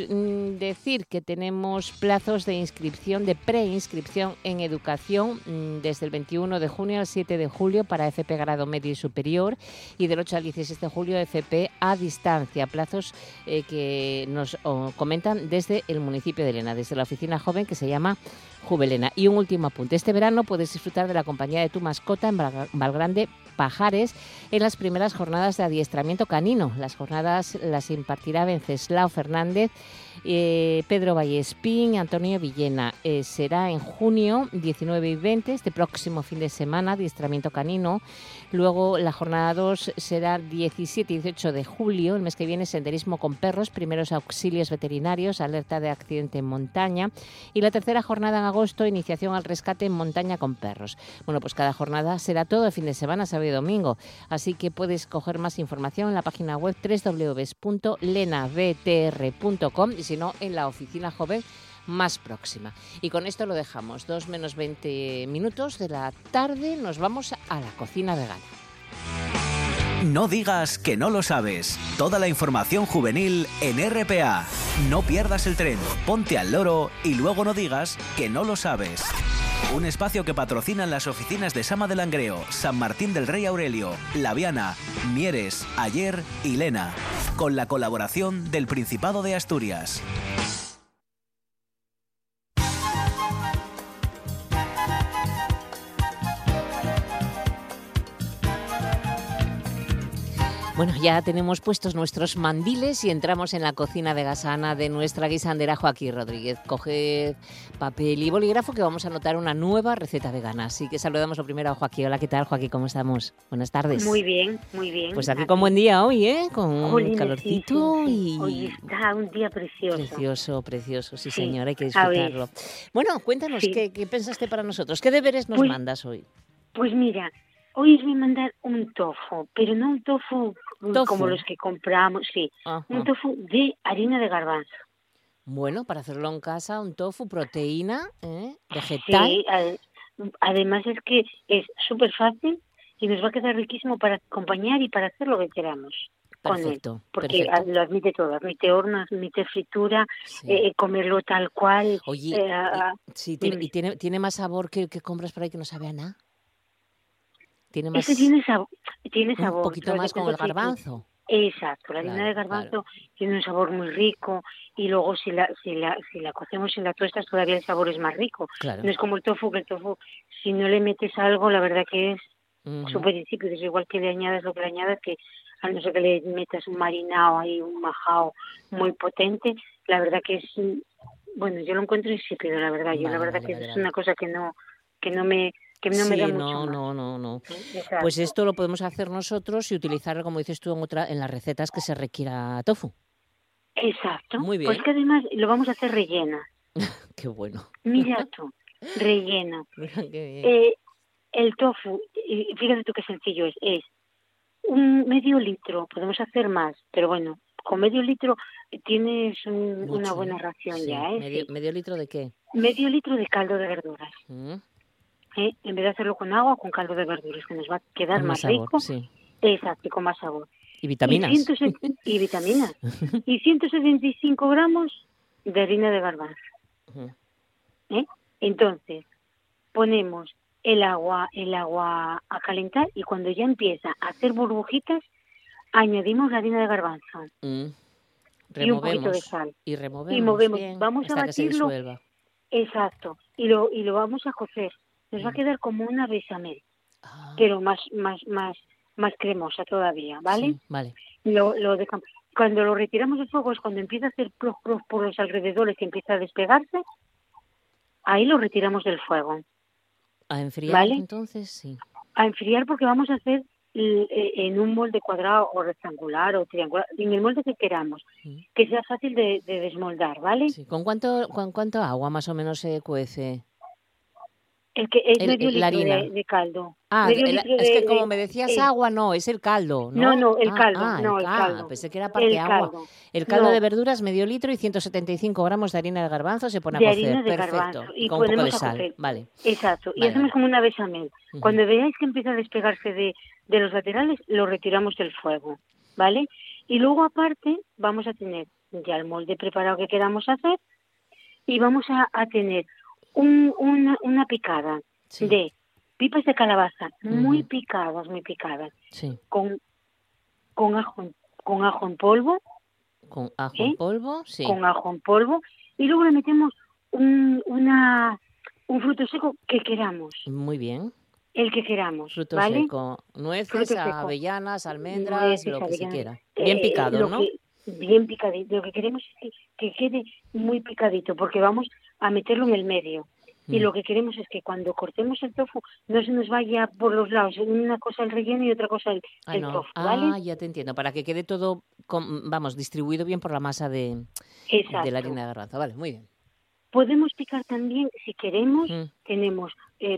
decir? Que tenemos plazos de inscripción, de preinscripción en educación desde el 21 de junio al 7 de julio para FP grado medio y superior, y del 8 al 16 de julio FP a distancia. Plazos que nos comentan desde el municipio de Lena, desde la oficina joven que se llama Juvelena. Y un último apunte: este verano puedes disfrutar de la compañía de tu mascota en Valgrande Pajares en las primeras jornadas de adiestramiento canino. Las jornadas las impartirá Venceslao Fernández, Pedro Vallespín y Antonio Villena. Será en junio 19 y 20, este próximo fin de semana, adiestramiento canino. Luego la jornada 2 será 17 y 18 de julio. El mes que viene, senderismo con perros, primeros auxilios veterinarios, alerta de accidente en montaña. Y la tercera jornada en agosto, iniciación al rescate en montaña con perros. Bueno, pues cada jornada será todo el fin de semana, sábado y domingo. Así que puedes coger más información en la página web www.lenabtr.com y si no, en la oficina joven más próxima. Y con esto lo dejamos. 2:20 de la tarde, nos vamos a la cocina vegana. No digas que no lo sabes. Toda la información juvenil en RPA. No pierdas el tren, ponte al loro y luego no digas que no lo sabes. Un espacio que patrocinan las oficinas de Sama de Langreo, San Martín del Rey Aurelio, La Viana, Mieres, Ayer y Lena, con la colaboración del Principado de Asturias. Bueno, ya tenemos puestos nuestros mandiles y entramos en la cocina de gasana de nuestra guisandera Joaquín Rodríguez. Coged papel y bolígrafo, que vamos a anotar una nueva receta vegana. Así que saludamos lo primero a Joaquín. Hola, ¿qué tal, Joaquín? ¿Cómo estamos? Buenas tardes. Muy bien, muy bien. Pues aquí con buen día hoy, ¿eh? Con Jolín, calorcito, sí. Hoy está un día precioso. Precioso, precioso, sí, sí señora, hay que disfrutarlo. Bueno, cuéntanos, sí. ¿Qué pensaste para nosotros? ¿Qué deberes nos mandas hoy? Pues mira, hoy os voy a mandar un tofu, pero no un tofu, como los que compramos, sí. Ajá. Un tofu de harina de garbanzo. Bueno, para hacerlo en casa, un tofu, proteína, vegetal. Sí, además es que es súper fácil y nos va a quedar riquísimo para acompañar y para hacer lo que queramos. Perfecto, con él, porque perfecto. Lo admite todo, admite horno, admite fritura, sí. Comerlo tal cual. Oye, sí, ¿tiene más sabor que compras por ahí que no sabe a nada? Tiene más, este tiene sabor. Un poquito más con el garbanzo. Exacto, la harina de garbanzo tiene un sabor muy rico y luego si la cocemos en la tuesta todavía el sabor es más rico. Claro. No es como el tofu, que el tofu si no le metes algo la verdad que es súper difícil, es igual que le añadas lo que le añadas, que a no ser que le metas un marinado ahí, un majao muy potente, la verdad que es, bueno, yo lo encuentro insípido, la verdad, vale, es una cosa que no me da mucho. No. Exacto. Pues esto lo podemos hacer nosotros y utilizarlo, como dices tú, en las recetas que se requiera tofu. Exacto. Muy bien. Pues que además lo vamos a hacer rellena. Qué bueno. Mira tú, rellena. Mira qué bien. El tofu, fíjate tú qué sencillo es un medio litro, podemos hacer más, pero bueno, con medio litro tienes una buena ración, sí. Ya, ¿eh? ¿Medio litro de qué? Medio litro de caldo de verduras. En vez de hacerlo con agua, con caldo de verduras, que nos va a quedar más sabor, rico. Sí. Exacto, con más sabor. Y vitaminas. Y vitaminas. Y 175 gramos de harina de garbanzo. Entonces, ponemos el agua a calentar y cuando ya empieza a hacer burbujitas, añadimos la harina de garbanzo. Removemos, y un poquito de sal. Y removemos. Bien, vamos a batirlo. Exacto. Y lo vamos a cocer. Nos va a quedar como una bechamel, pero más cremosa todavía, ¿vale? Sí, vale. Lo dejamos. Cuando lo retiramos del fuego es cuando empieza a hacer plos, plos por los alrededores y empieza a despegarse, ahí lo retiramos del fuego. ¿A enfriar, ¿vale? Entonces? Sí. A enfriar, porque vamos a hacer en un molde cuadrado o rectangular o triangular, en el molde que queramos, que sea fácil de desmoldar, ¿vale? Sí. ¿Con cuánto agua más o menos se cuece? El que es medio litro de caldo. Ah, es que como me decías agua, no, es el caldo, ¿no? No, el caldo. El caldo. Pensé que era parte de agua. Caldo. El caldo de verduras, medio litro y 175 gramos de harina de garbanzo se pone a cocer. Perfecto. Y con un poco de sal. Vale. Exacto. Y hacemos como una bechamel. Cuando veáis que empieza a despegarse de los laterales, lo retiramos del fuego, ¿vale? Y luego, aparte, vamos a tener ya el molde preparado que queramos hacer y vamos a tener una picada de pipas de calabaza muy picadas, sí. con ajo en polvo y luego le metemos un fruto seco que queramos, muy bien, el que queramos, fruto, ¿vale? Seco, nueces, fruto seco, avellanas, almendras, lo que se quiera, bien picado, ¿no? Bien picadito, lo que queremos es que quede muy picadito, porque vamos a meterlo en el medio. Y lo que queremos es que cuando cortemos el tofu no se nos vaya por los lados, una cosa el relleno y otra cosa el tofu, ¿vale? Ah, ya te entiendo, para que quede todo, distribuido bien por la masa de la harina de garbanzo. Vale, muy bien. Podemos picar también, si queremos, tenemos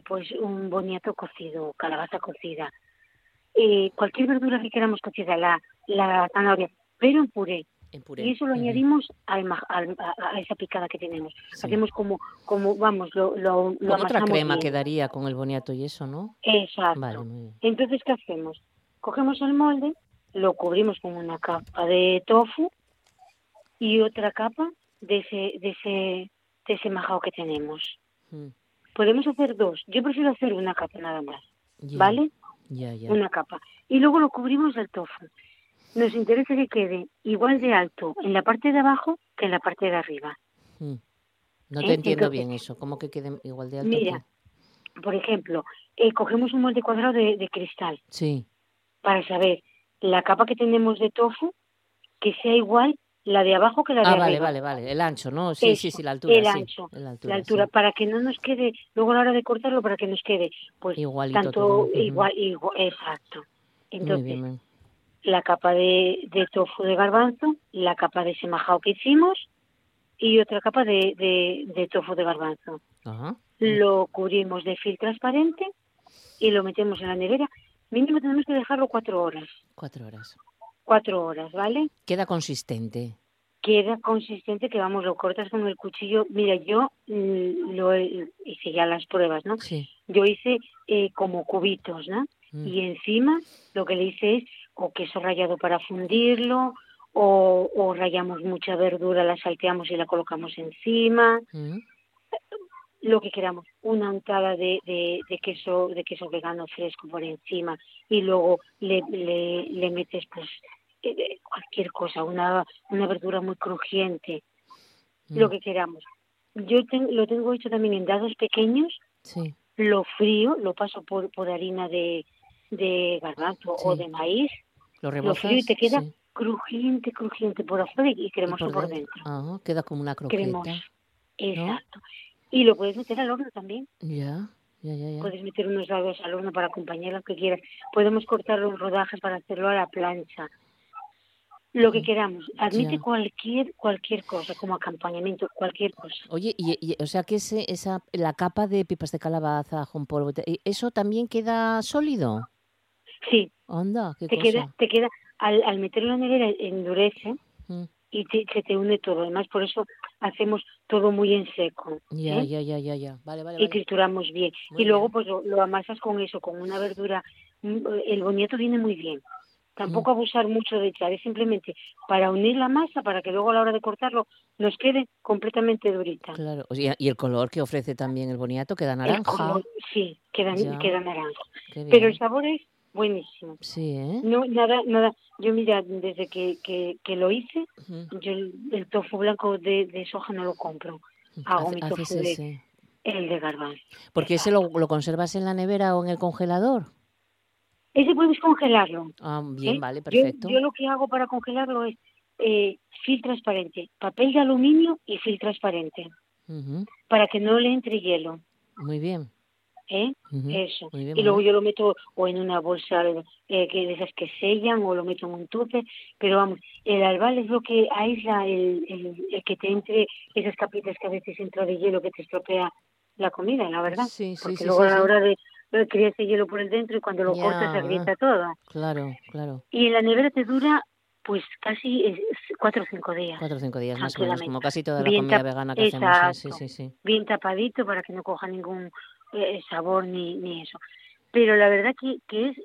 pues un boniato cocido, calabaza cocida, cualquier verdura que queramos cocida, la zanahoria, pero en puré. Y eso lo añadimos a esa picada que tenemos. Sí. Hacemos lo amasamos. Otra crema bien quedaría con el boniato y eso, ¿no? Exacto. Vale. Entonces, ¿qué hacemos? Cogemos el molde, lo cubrimos con una capa de tofu y otra capa de ese majao que tenemos. Podemos hacer dos. Yo prefiero hacer una capa nada más, ¿vale? Ya. Una capa. Y luego lo cubrimos del tofu. Nos interesa que quede igual de alto en la parte de abajo que en la parte de arriba. No te entiendo. Entonces, bien eso, ¿cómo que quede igual de alto? Mira, por ejemplo, cogemos un molde cuadrado de cristal. Sí. Para saber la capa que tenemos de tofu, que sea igual la de abajo que la de arriba. Vale, el ancho, ¿no? Sí, eso, sí, la altura. La altura, sí. Para que no nos quede, luego a la hora de cortarlo, para que nos quede pues igualito, tanto igual, exacto. Entonces, muy bien. La capa de tofu de garbanzo, la capa de ese majao que hicimos y otra capa de tofu de garbanzo. Lo cubrimos de film transparente y lo metemos en la nevera Mínimo tenemos que dejarlo 4 horas. 4 horas. 4 horas, ¿vale? Queda consistente. Queda consistente, que vamos, lo cortas con el cuchillo. Mira, yo hice ya las pruebas, ¿no? Sí. Yo hice como cubitos, ¿no? Y encima lo que le hice es o queso rallado para fundirlo, o rallamos mucha verdura, la salteamos y la colocamos encima, lo que queramos, una untada de queso vegano fresco por encima, y luego le metes pues cualquier cosa, una verdura muy crujiente, lo que queramos. Yo lo tengo hecho también en dados pequeños, sí. Lo frío, lo paso por harina de garbanzo, sí, o de maíz, lo frío y te queda, sí, crujiente por afuera y cremoso y por dentro. Ah, queda como una croqueta. Cremoso, exacto. ¿No? Y lo puedes meter al horno también. Ya. Puedes meter unos dados al horno para acompañar lo que quieras. Podemos cortarlo en rodajas para hacerlo a la plancha. Lo que queramos. Admite cualquier cosa, como acompañamiento, cualquier cosa. Oye, y o sea que la capa de pipas de calabaza con polvo, ¿eso también queda sólido? Sí. Anda, qué cosa. Te queda al meterlo en la nevera endurece y se te une todo. Además, por eso hacemos todo muy en seco. Ya. Vale. Y trituramos bien. Muy y luego bien. Pues lo amasas con eso, con una verdura. El boniato viene muy bien. Tampoco abusar mucho de echar, es simplemente para unir la masa para que luego a la hora de cortarlo nos quede completamente durita. Claro, y el color que ofrece también el boniato queda naranja. Sí, queda naranja. Pero el sabor es buenísimo. Sí, ¿eh? No, nada. Yo mira, desde que lo hice, yo el tofu blanco de soja no lo compro. Hago mi tofu el de garbanzo. Porque ese lo conservas en la nevera o en el congelador. Ese puedes congelarlo. Ah, bien, ¿eh? Vale, perfecto. Yo lo que hago para congelarlo es film transparente, papel de aluminio y film transparente, para que no le entre hielo. Muy bien. Eso. Muy bien, y luego yo lo meto o en una bolsa de esas que sellan, o lo meto en un tupper, pero vamos, el albal es lo que aísla el que te entre esas capitas que a veces entra de hielo que te estropea la comida, la verdad. Sí. Porque luego a la hora de creas el hielo por el dentro y cuando lo cortas se agrieta todo. Claro. Y en la nevera te dura pues casi 4 o 5 días. 4 o 5 días más o menos, como casi toda la comida vegana que hacemos. Sí. Bien tapadito para que no coja ningún sabor ni eso. Pero la verdad que es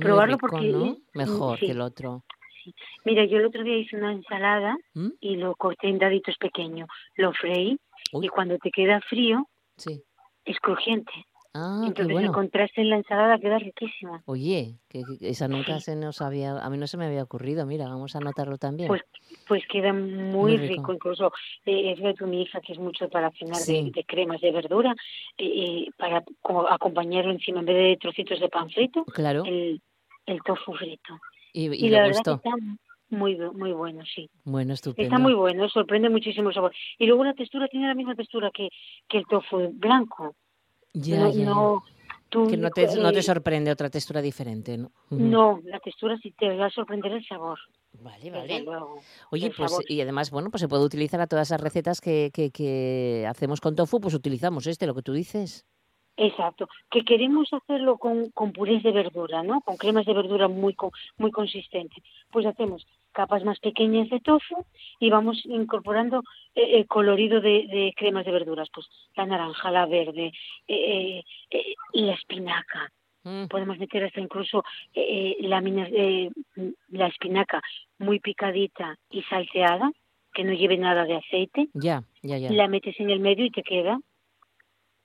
probarlo rico, porque ¿no? Mejor que el otro. Sí. Mira, yo el otro día hice una ensalada y lo corté en daditos pequeños. Lo freí y cuando te queda frío es crujiente. Ah, entonces qué bueno. El contraste en la ensalada queda riquísima. Oye, que esa nunca a mí no se me había ocurrido. Mira, vamos a anotarlo también. Pues queda muy rico. Incluso es de tu hija, que es mucho para cenar de cremas de verdura, para acompañarlo encima en vez de trocitos de pan frito. Claro. El tofu frito. Y la verdad gustó. Que está muy bueno, sí. Bueno, estupendo. Está muy bueno, sorprende muchísimo el sabor. Y luego la textura tiene la misma textura que el tofu blanco. Ya. No, que no te sorprende otra textura diferente, ¿no? No, la textura sí te va a sorprender el sabor. Vale. Luego, oye, pues sabor. Y además, bueno, pues se puede utilizar a todas esas recetas que hacemos con tofu, pues utilizamos lo que tú dices. Exacto, que queremos hacerlo con purés de verdura, ¿no? Con cremas de verdura muy consistentes. Pues hacemos capas más pequeñas de tofu y vamos incorporando el colorido de cremas de verduras, pues la naranja, la verde y la espinaca. Podemos meter hasta incluso la espinaca muy picadita y salteada, que no lleve nada de aceite. Ya. La metes en el medio y te queda.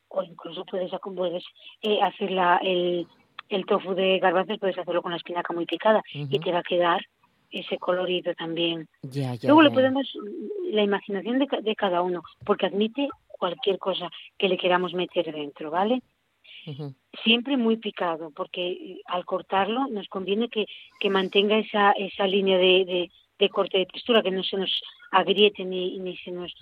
O incluso puedes hacer el tofu de garbanzos, puedes hacerlo con la espinaca muy picada y te va a quedar ese colorido también. Luego le podemos, la imaginación de cada uno, porque admite cualquier cosa que le queramos meter dentro, ¿vale? Siempre muy picado, porque al cortarlo nos conviene que mantenga esa línea de corte de textura, que no se nos agriete ni se nos...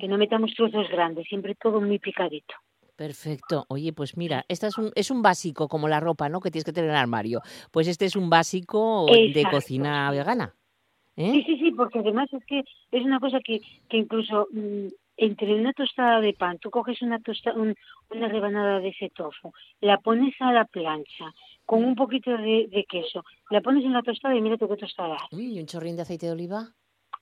Que no metamos trozos grandes, siempre todo muy picadito. Perfecto. Oye, pues mira, esta es un básico, como la ropa, ¿no? Que tienes que tener en el armario. Pues este es un básico. Exacto. De cocina vegana. Sí, porque además es que es una cosa que incluso entre una tostada de pan, tú coges una rebanada de ese tofu, la pones a la plancha con un poquito de queso, la pones en la tostada y mira tú qué tostada. Uy, un chorrín de aceite de oliva.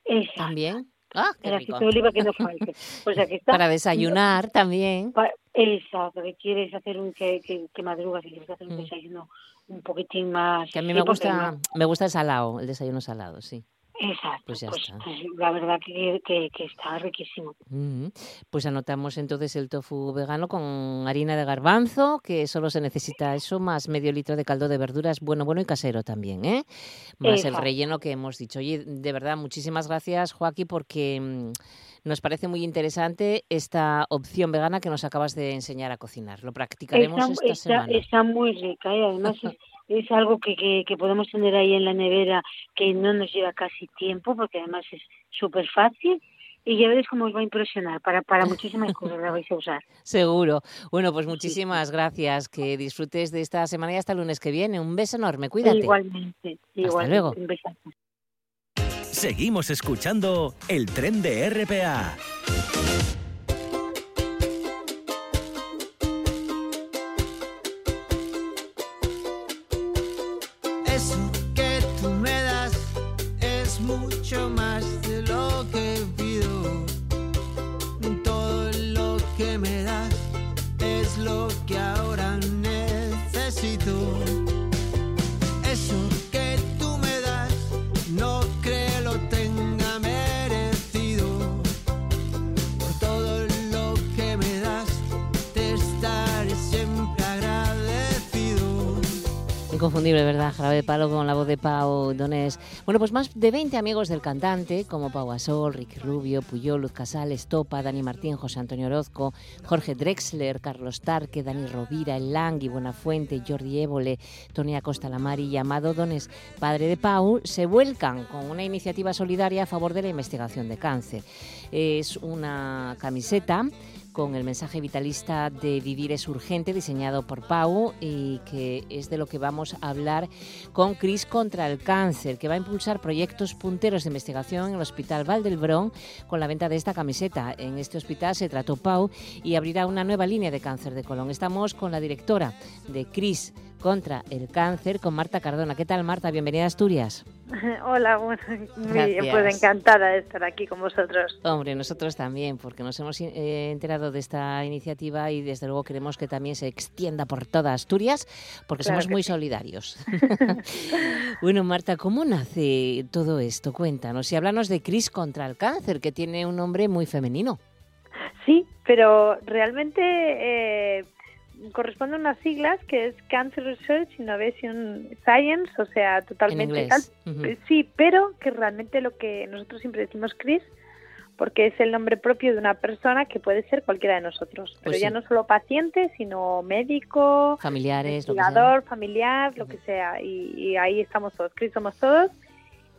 Exacto. También. Ah, qué el rico. Aceite de oliva que no falte. O sea, que está, para desayunar también. Exacto, que quieres hacer que madrugas y quieres hacer un desayuno un poquitín más. Que a mí me gusta el salado, el desayuno salado, sí. Exacto, pues la verdad que está riquísimo. Pues anotamos entonces el tofu vegano con harina de garbanzo, que solo se necesita eso, más medio litro de caldo de verduras, bueno y casero también, ¿eh? Más exacto. El relleno que hemos dicho. Oye, de verdad, muchísimas gracias, Joaquín, porque nos parece muy interesante esta opción vegana que nos acabas de enseñar a cocinar. Lo practicaremos esta semana. Está muy rica y además es algo que podemos tener ahí en la nevera, que no nos lleva casi tiempo, porque además es súper fácil. Y ya veréis cómo os va a impresionar. Para muchísimas cosas la vais a usar. Seguro. Bueno, pues muchísimas gracias. Que disfrutes de esta semana y hasta el lunes que viene. Un beso enorme. Cuídate. Igualmente. Hasta luego. Un beso. Seguimos escuchando El Tren de RPA. Mucho más de lo que pido, todo lo que me das es lo que ahora necesito. Eso que tú me das no creo lo tenga merecido. Por todo lo que me das te estaré siempre agradecido. Inconfundible, ¿verdad? Jarabe de Palo con la voz de Pau Donés. Bueno, pues más de 20 amigos del cantante, como Pau Gasol, Ricky Rubio, Puyol, Luz Casals, Topa, Dani Martín, José Antonio Orozco, Jorge Drexler, Carlos Tarque, Dani Rovira, El Langui, Buenafuente, Jordi Évole, Tony Acosta Lamari y Amado Donés, padre de Pau, se vuelcan con una iniciativa solidaria a favor de la investigación de cáncer. Es una camiseta con el mensaje vitalista de Vivir es urgente, diseñado por Pau, y que es de lo que vamos a hablar con Cris contra el Cáncer, que va a impulsar proyectos punteros de investigación en el Hospital Vall d'Hebron con la venta de esta camiseta. En este hospital se trató Pau y abrirá una nueva línea de cáncer de colon. Estamos con la directora de Cris contra el Cáncer, con Marta Cardona. ¿Qué tal, Marta? Bienvenida a Asturias. Hola, bueno, pues encantada de estar aquí con vosotros. Hombre, nosotros también, porque nos hemos enterado de esta iniciativa y desde luego queremos que también se extienda por toda Asturias, porque claro, somos muy solidarios. Bueno, Marta, ¿cómo nace todo esto? Cuéntanos y háblanos de Cris contra el Cáncer, que tiene un nombre muy femenino. Sí, pero realmente corresponde a unas siglas que es Cancer Research Innovation Science, o sea, totalmente sí, pero que realmente lo que nosotros siempre decimos Cris, porque es el nombre propio de una persona que puede ser cualquiera de nosotros, pero pues ya no solo paciente, sino médico, familiares, investigador, familiar, lo que sea, y ahí estamos todos, Cris somos todos.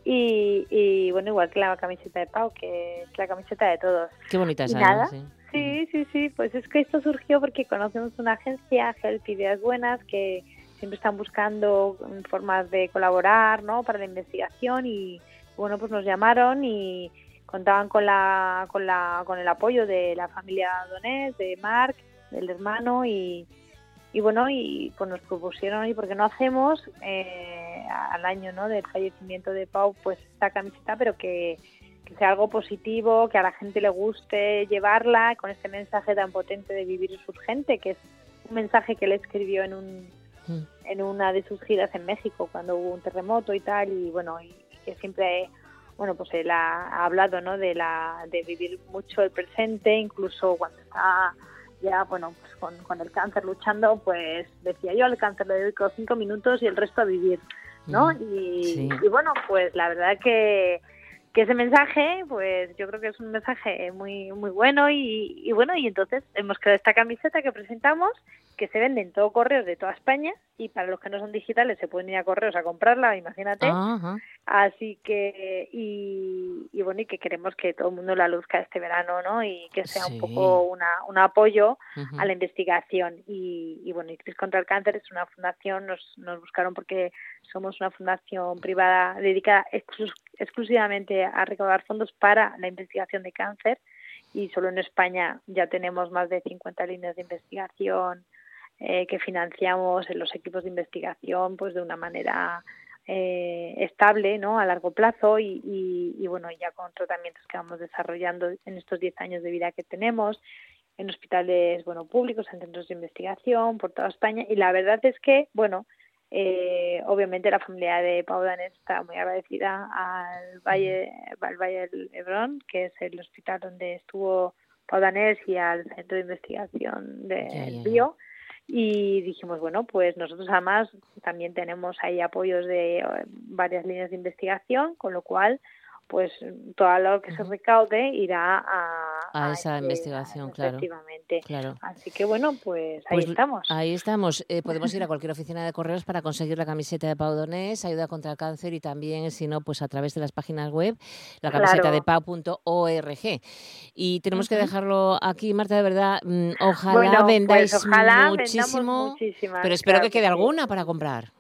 Y bueno, igual que la camiseta de Pau, que es la camiseta de todos. Qué bonita esa, ¿no? Sí, pues es que esto surgió porque conocemos una agencia, Help Ideas Buenas, que siempre están buscando formas de colaborar, ¿no?, para la investigación, y bueno, pues nos llamaron y contaban con el apoyo de la familia Donés, de Marc, del hermano, y bueno, y pues nos propusieron, ¿y por qué no hacemos al año, ¿no?, del fallecimiento de Pau, pues esta camiseta, pero que sea algo positivo, que a la gente le guste llevarla, con este mensaje tan potente de Vivir es urgente, que es un mensaje que él escribió en una de sus giras en México, cuando hubo un terremoto y tal, y bueno, y que siempre, bueno, pues él ha hablado, ¿no?, de vivir mucho el presente, incluso cuando está ya, bueno, pues con el cáncer luchando, pues decía, yo al cáncer le dedico 5 minutos y el resto a vivir, ¿no? Y bueno, pues la verdad que ese mensaje, pues yo creo que es un mensaje muy muy bueno, y bueno, y entonces hemos creado esta camiseta que presentamos, que se vende en todo correos de toda España, y para los que no son digitales se pueden ir a correos a comprarla, imagínate. Uh-huh. Así que, y bueno, y que queremos que todo el mundo la luzca este verano, ¿no? Y que sea un poco un apoyo a la investigación. Y bueno, y Cris contra el Cáncer es una fundación, nos buscaron porque somos una fundación privada dedicada exclusivamente a recaudar fondos para la investigación de cáncer, y solo en España ya tenemos más de 50 líneas de investigación que financiamos en los equipos de investigación pues de una manera estable, ¿no?, a largo plazo y bueno, ya con tratamientos que vamos desarrollando en estos 10 años de vida que tenemos, en hospitales, bueno, públicos, en centros de investigación, por toda España. Y la verdad es que, bueno, obviamente la familia de Pau Donés está muy agradecida al Valle del Hebrón, que es el hospital donde estuvo Pau Donés, y al centro de investigación del Bio. Y dijimos, bueno, pues nosotros además también tenemos ahí apoyos de varias líneas de investigación, con lo cual pues todo lo que se recaude irá a esa investigación, claro. Efectivamente. Claro. Así que bueno, pues ahí estamos. Ahí estamos. Podemos ir a cualquier oficina de correos para conseguir la camiseta de Pau Donés, ayuda contra el cáncer, y también, si no, pues a través de las páginas web, la camiseta de pau.org. Y tenemos que dejarlo aquí, Marta, de verdad. Ojalá vendáis muchísimo. Pero espero que quede alguna para comprar.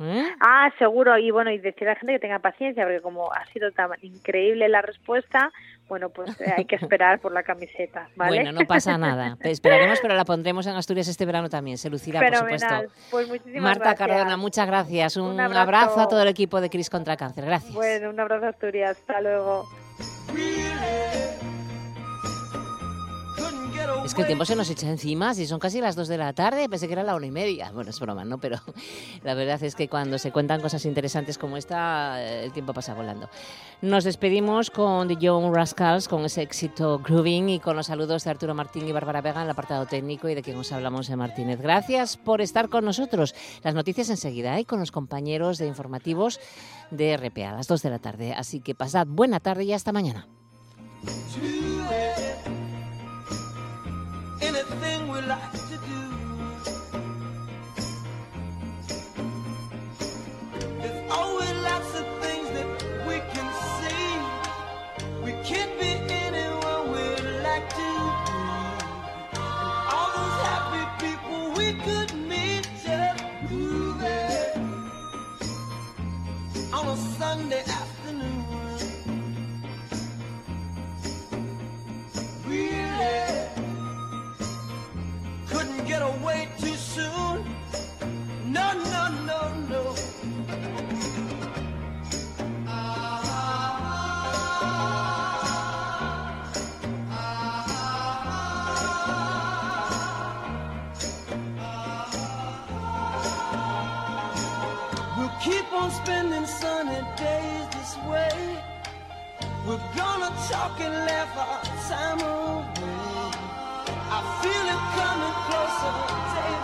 Seguro. Y bueno, y decir a la gente que tenga paciencia, porque como ha sido tan increíble la respuesta, bueno, pues hay que esperar por la camiseta, ¿vale? Bueno, no pasa nada. Esperaremos, pero la pondremos en Asturias este verano también. Se lucirá, fenomenal. Por supuesto. Pues Marta Cardona, muchas gracias. Un abrazo a todo el equipo de Cris contra Cáncer. Gracias. Bueno, un abrazo, Asturias. Hasta luego. Es que el tiempo se nos echa encima, si son casi las 2 de la tarde, pensé que era la 1:30. Bueno, es broma, ¿no? Pero la verdad es que cuando se cuentan cosas interesantes como esta, el tiempo pasa volando. Nos despedimos con The Young Rascals, con ese éxito Grooving, y con los saludos de Arturo Martín y Bárbara Vega en el apartado técnico, y de quien os hablamos, Montse Martínez. Gracias por estar con nosotros. Las noticias enseguida, con los compañeros de informativos de RPA a las 2 de la tarde. Así que pasad buena tarde y hasta mañana. Anything we like to do. There's always lots of things that we can see. We can't be anyone we like to be. And all those happy people we could meet, just grooving on a Sunday afternoon. Really. Couldn't get away too soon. No, no, no, no. We'll keep on spending sunny days this way. We're gonna talk and laugh our time away. I feel it coming closer.